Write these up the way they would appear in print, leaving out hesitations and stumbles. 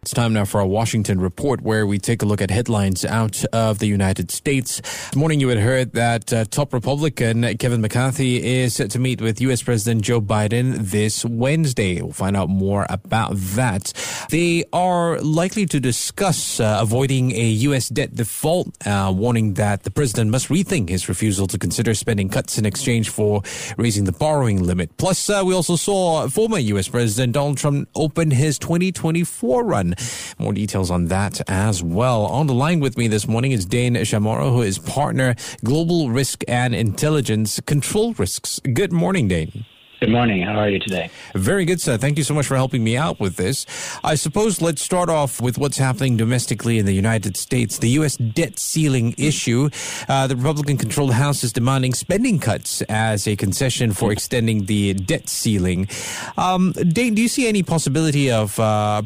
It's time now for our Washington Report, where we take a look at headlines out of the United States. This morning you had heard that top Republican Kevin McCarthy is set to meet with U.S. President Joe Biden this Wednesday. We'll find out more about that. They are likely to discuss avoiding a U.S. debt default, warning that the president must rethink his refusal to consider spending cuts in exchange for raising the borrowing limit. Plus, we also saw former U.S. President Donald Trump open his 2024 run. More details on that as well. On the line with me this morning is Dane Chamorro, who is partner, Global Risk and Intelligence, Control Risks. Good morning, Dane. Good morning. How are you today? Very good, sir. Thank you so much for helping me out with this. I suppose let's start off with what's happening domestically in the United States, the U.S. debt ceiling issue. The Republican-controlled House is demanding spending cuts as a concession for extending the debt ceiling. Dane, do you see any possibility of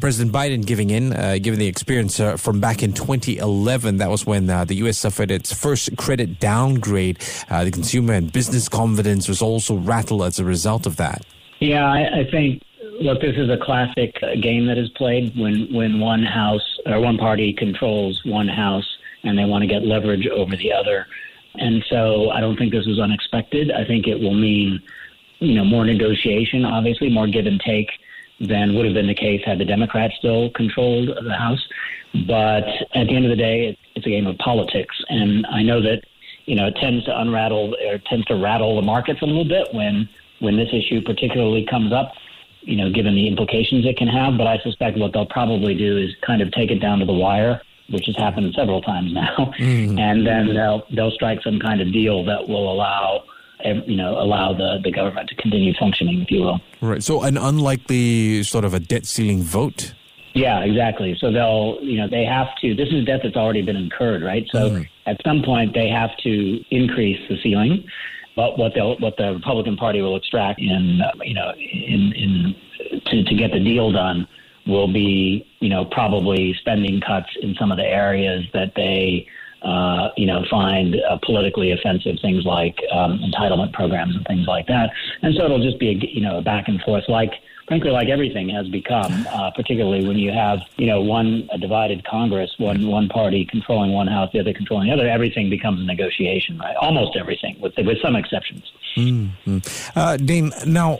President Biden giving in, given the experience from back in 2011? That was when the U.S. suffered its first credit downgrade. The consumer and business confidence was also rattled as a result of that. Yeah, I think, look, this is a classic game that is played when one house or one party controls one house and they want to get leverage over the other. And so I don't think this was unexpected. I think it will mean, more negotiation, obviously, more give and take than would have been the case had the Democrats still controlled the House. But at the end of the day, it's a game of politics. And I know that, it tends to rattle the markets a little bit when this issue particularly comes up, given the implications it can have. But I suspect what they'll probably do is kind of take it down to the wire, which has happened several times now. And then they'll strike some kind of deal that will allow the government to continue functioning, if you will. Right. So an unlikely sort of a debt ceiling vote. Yeah, exactly. So they have to, this is debt that's already been incurred, right? So at some point they have to increase the ceiling. But what the Republican Party will extract to get the deal done will be, probably spending cuts in some of the areas that they, find politically offensive, things like entitlement programs and things like that. And so it'll just be, a back and forth, frankly, like everything has become, particularly when you have, a divided Congress, one party controlling one house, the other controlling the other. Everything becomes a negotiation, right? Almost everything, with some exceptions. Mm-hmm. Dane, now,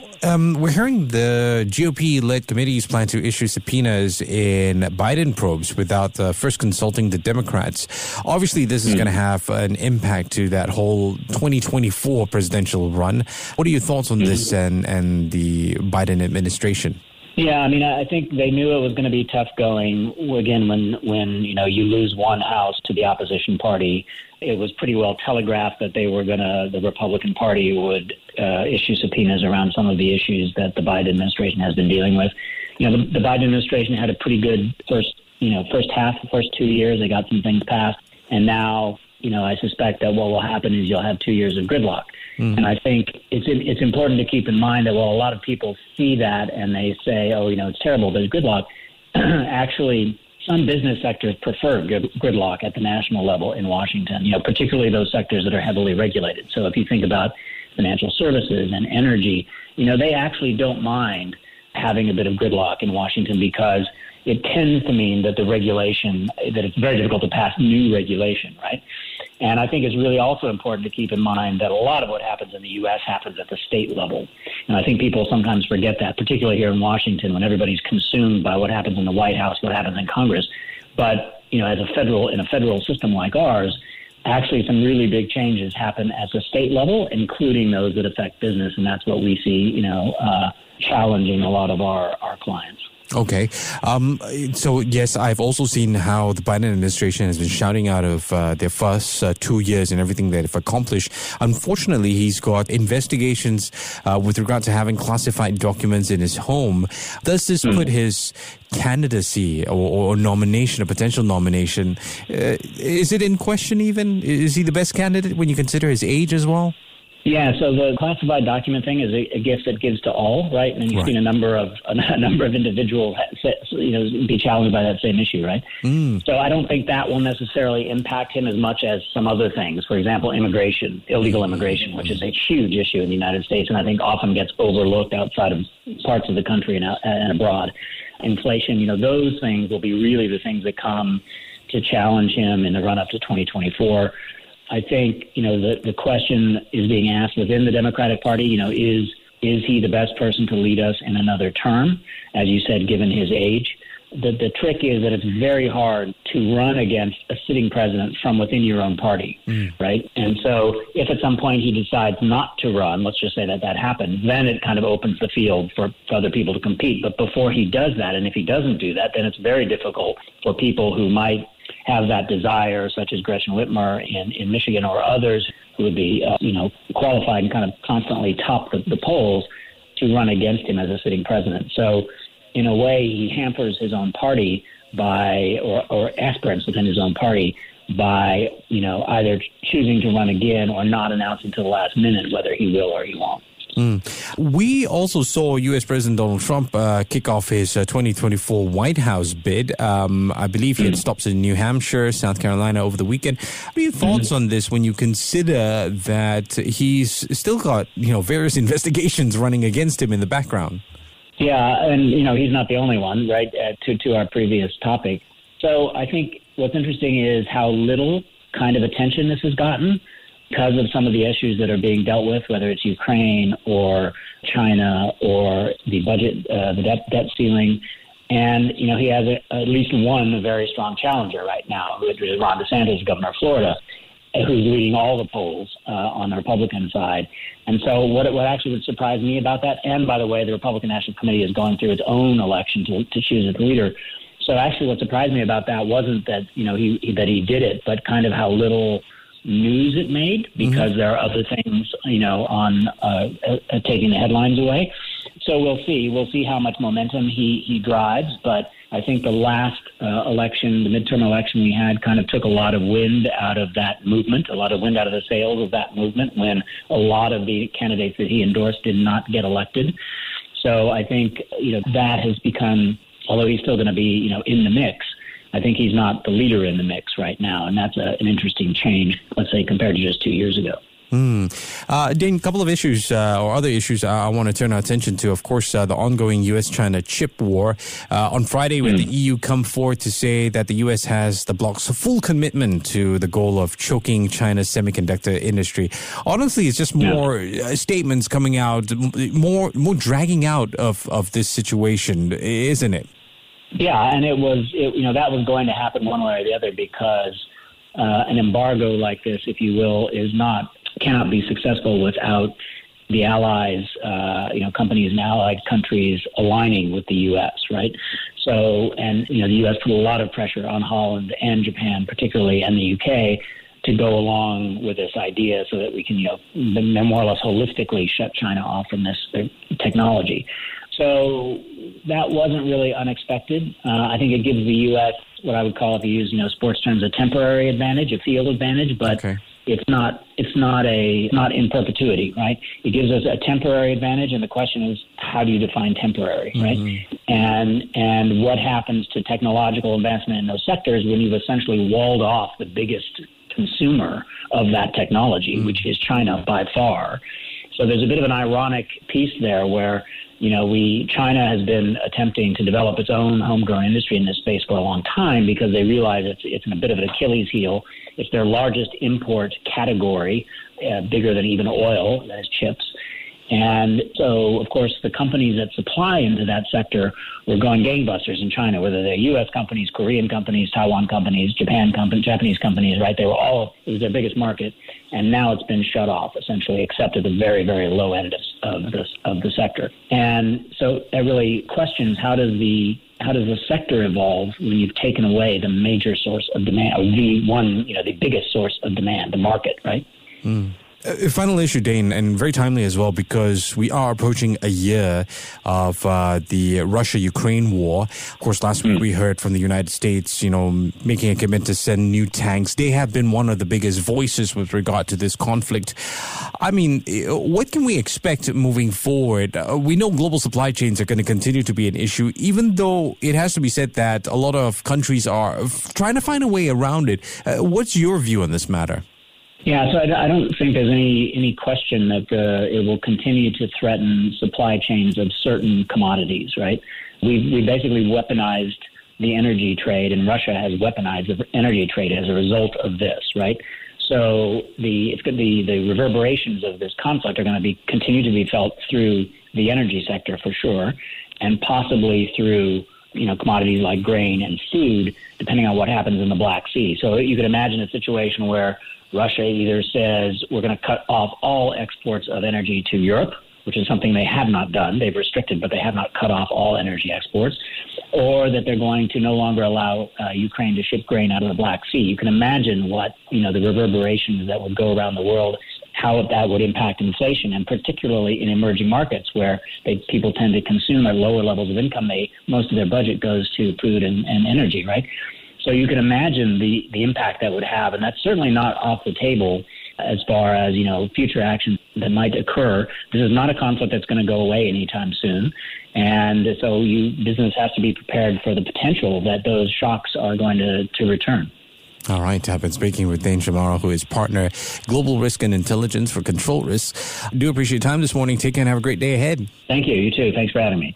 we're hearing the GOP-led committees plan to issue subpoenas in Biden probes without first consulting the Democrats. Obviously, this is going to have an impact to that whole 2024 presidential run. What are your thoughts on this and the Biden administration? Yeah, I mean, I think they knew it was going to be tough going. Again, when you lose one house to the opposition party, it was pretty well telegraphed that the Republican Party would issue subpoenas around some of the issues that the Biden administration has been dealing with. The Biden administration had a pretty good first 2 years. They got some things passed, and now I suspect that what will happen is you'll have 2 years of gridlock. And I think it's important to keep in mind that while a lot of people see that and they say, oh, it's terrible, there's gridlock, actually some business sectors prefer gridlock at the national level in Washington, particularly those sectors that are heavily regulated. So if you think about financial services and energy, they actually don't mind having a bit of gridlock in Washington because it tends to mean that that it's very difficult to pass new regulation, right? And I think it's really also important to keep in mind that a lot of what happens in the U.S. happens at the state level. And I think people sometimes forget that, particularly here in Washington, when everybody's consumed by what happens in the White House, what happens in Congress. But, as in a federal system like ours, actually some really big changes happen at the state level, including those that affect business. And that's what we see, challenging a lot of our clients. Okay. So, yes, I've also seen how the Biden administration has been shouting out of their first 2 years and everything they've accomplished. Unfortunately, he's got investigations with regard to having classified documents in his home. Does this put his candidacy or nomination, a potential nomination, is it in question even? Is he the best candidate when you consider his age as well? Yeah, so the classified document thing is a gift that gives to all, right? And you've seen a number of individuals, you know, be challenged by that same issue, right? Mm. So I don't think that will necessarily impact him as much as some other things. For example, immigration, illegal immigration, which is a huge issue in the United States, and I think often gets overlooked outside of parts of the country and abroad. Inflation, you know, those things will be really the things that come to challenge him in the run-up to 2024. I think, you know, the question is being asked within the Democratic Party, you know, is he the best person to lead us in another term, as you said, given his age? The trick is that it's very hard to run against a sitting president from within your own party, right? And so if at some point he decides not to run, let's just say that happens, then it kind of opens the field for other people to compete. But before he does that, and if he doesn't do that, then it's very difficult for people who might have that desire, such as Gretchen Whitmer in Michigan or others who would be, you know, qualified and kind of constantly top the polls, to run against him as a sitting president. So in a way, he hampers his own party or aspirants within his own party by, you know, either choosing to run again or not announcing to the last minute whether he will or he won't. Mm. We also saw U.S. President Donald Trump kick off his 2024 White House bid. I believe he had stops in New Hampshire, South Carolina over the weekend. What are your thoughts on this when you consider that he's still got, you know, various investigations running against him in the background? Yeah, and, you know, he's not the only one, right, to our previous topic. So I think what's interesting is how little kind of attention this has gotten, because of some of the issues that are being dealt with, whether it's Ukraine or China or the budget, the debt ceiling. And, you know, he has at least one very strong challenger right now, who is Ron DeSantis, governor of Florida, who's leading all the polls on the Republican side. And so what actually would surprise me about that, and by the way, the Republican National Committee is going through its own election to choose its leader. So actually what surprised me about that wasn't that, you know, he did it, but kind of how little news it made, because there are other things, you know, on taking the headlines away. So we'll see. We'll see how much momentum he drives. But I think the last election, the midterm election we had, kind of took a lot of wind out of that movement, a lot of wind out of the sails of that movement, when a lot of the candidates that he endorsed did not get elected. So I think, you know, that has become, although he's still going to be, you know, in the mix, I think he's not the leader in the mix right now, and that's an interesting change, let's say, compared to just 2 years ago. Dane, a couple of issues or other issues I want to turn our attention to. Of course, the ongoing U.S.-China chip war. On Friday, when the EU come forward to say that the U.S. has the bloc's full commitment to the goal of choking China's semiconductor industry. Honestly, it's just more statements coming out, more dragging out of this situation, isn't it? Yeah, and it was, you know, that was going to happen one way or the other, because an embargo like this, if you will, cannot be successful without the allies, you know, companies and allied countries aligning with the U.S., right? So, and, you know, the U.S. put a lot of pressure on Holland and Japan, particularly, and the U.K., to go along with this idea so that we can, you know, more or less holistically shut China off from this technology. So that wasn't really unexpected. I think it gives the U.S. what I would call, if you use, you know, sports terms, a temporary advantage, a field advantage, but it's not in perpetuity, right? It gives us a temporary advantage, and the question is, how do you define temporary, right? And what happens to technological advancement in those sectors when you've essentially walled off the biggest consumer of that technology, which is China by far. So there's a bit of an ironic piece there where, you know, China has been attempting to develop its own homegrown industry in this space for a long time, because they realize it's a bit of an Achilles heel. It's their largest import category, bigger than even oil, that is chips. And so, of course, the companies that supply into that sector were going gangbusters in China, whether they're U.S. companies, Korean companies, Taiwan companies, Japanese companies, right? They were all, it was their biggest market, and now it's been shut off, essentially, except at the very, very low end of the sector. And so that really questions, how does the sector evolve when you've taken away the major source of demand, or the biggest source of demand, the market, right? Final issue, Dane, and very timely as well, because we are approaching a year of the Russia-Ukraine war. Of course, last week we heard from the United States, you know, making a commitment to send new tanks. They have been one of the biggest voices with regard to this conflict. I mean, what can we expect moving forward? We know global supply chains are going to continue to be an issue, even though it has to be said that a lot of countries are trying to find a way around it. What's your view on this matter? Yeah, so I don't think there's any question that it will continue to threaten supply chains of certain commodities, right? We basically weaponized the energy trade, and Russia has weaponized the energy trade as a result of this, right? So the reverberations of this conflict are going to continue to be felt through the energy sector for sure, and possibly through, you know, commodities like grain and food, depending on what happens in the Black Sea. So you could imagine a situation where Russia either says we're going to cut off all exports of energy to Europe, which is something they have not done. They've restricted, but they have not cut off all energy exports, or that they're going to no longer allow Ukraine to ship grain out of the Black Sea. You can imagine what, you know, the reverberations that would go around the world, how that would impact inflation, and particularly in emerging markets where people tend to consume at lower levels of income. Most of their budget goes to food and energy, right? So you can imagine the impact that would have, and that's certainly not off the table as far as, you know, future action that might occur. This is not a conflict that's going to go away anytime soon, and so business has to be prepared for the potential that those shocks are going to return. All right. I've been speaking with Dane Chamorro, who is partner, Global Risk and Intelligence for Control Risks. I do appreciate your time this morning. Take care and have a great day ahead. Thank you. You too. Thanks for having me.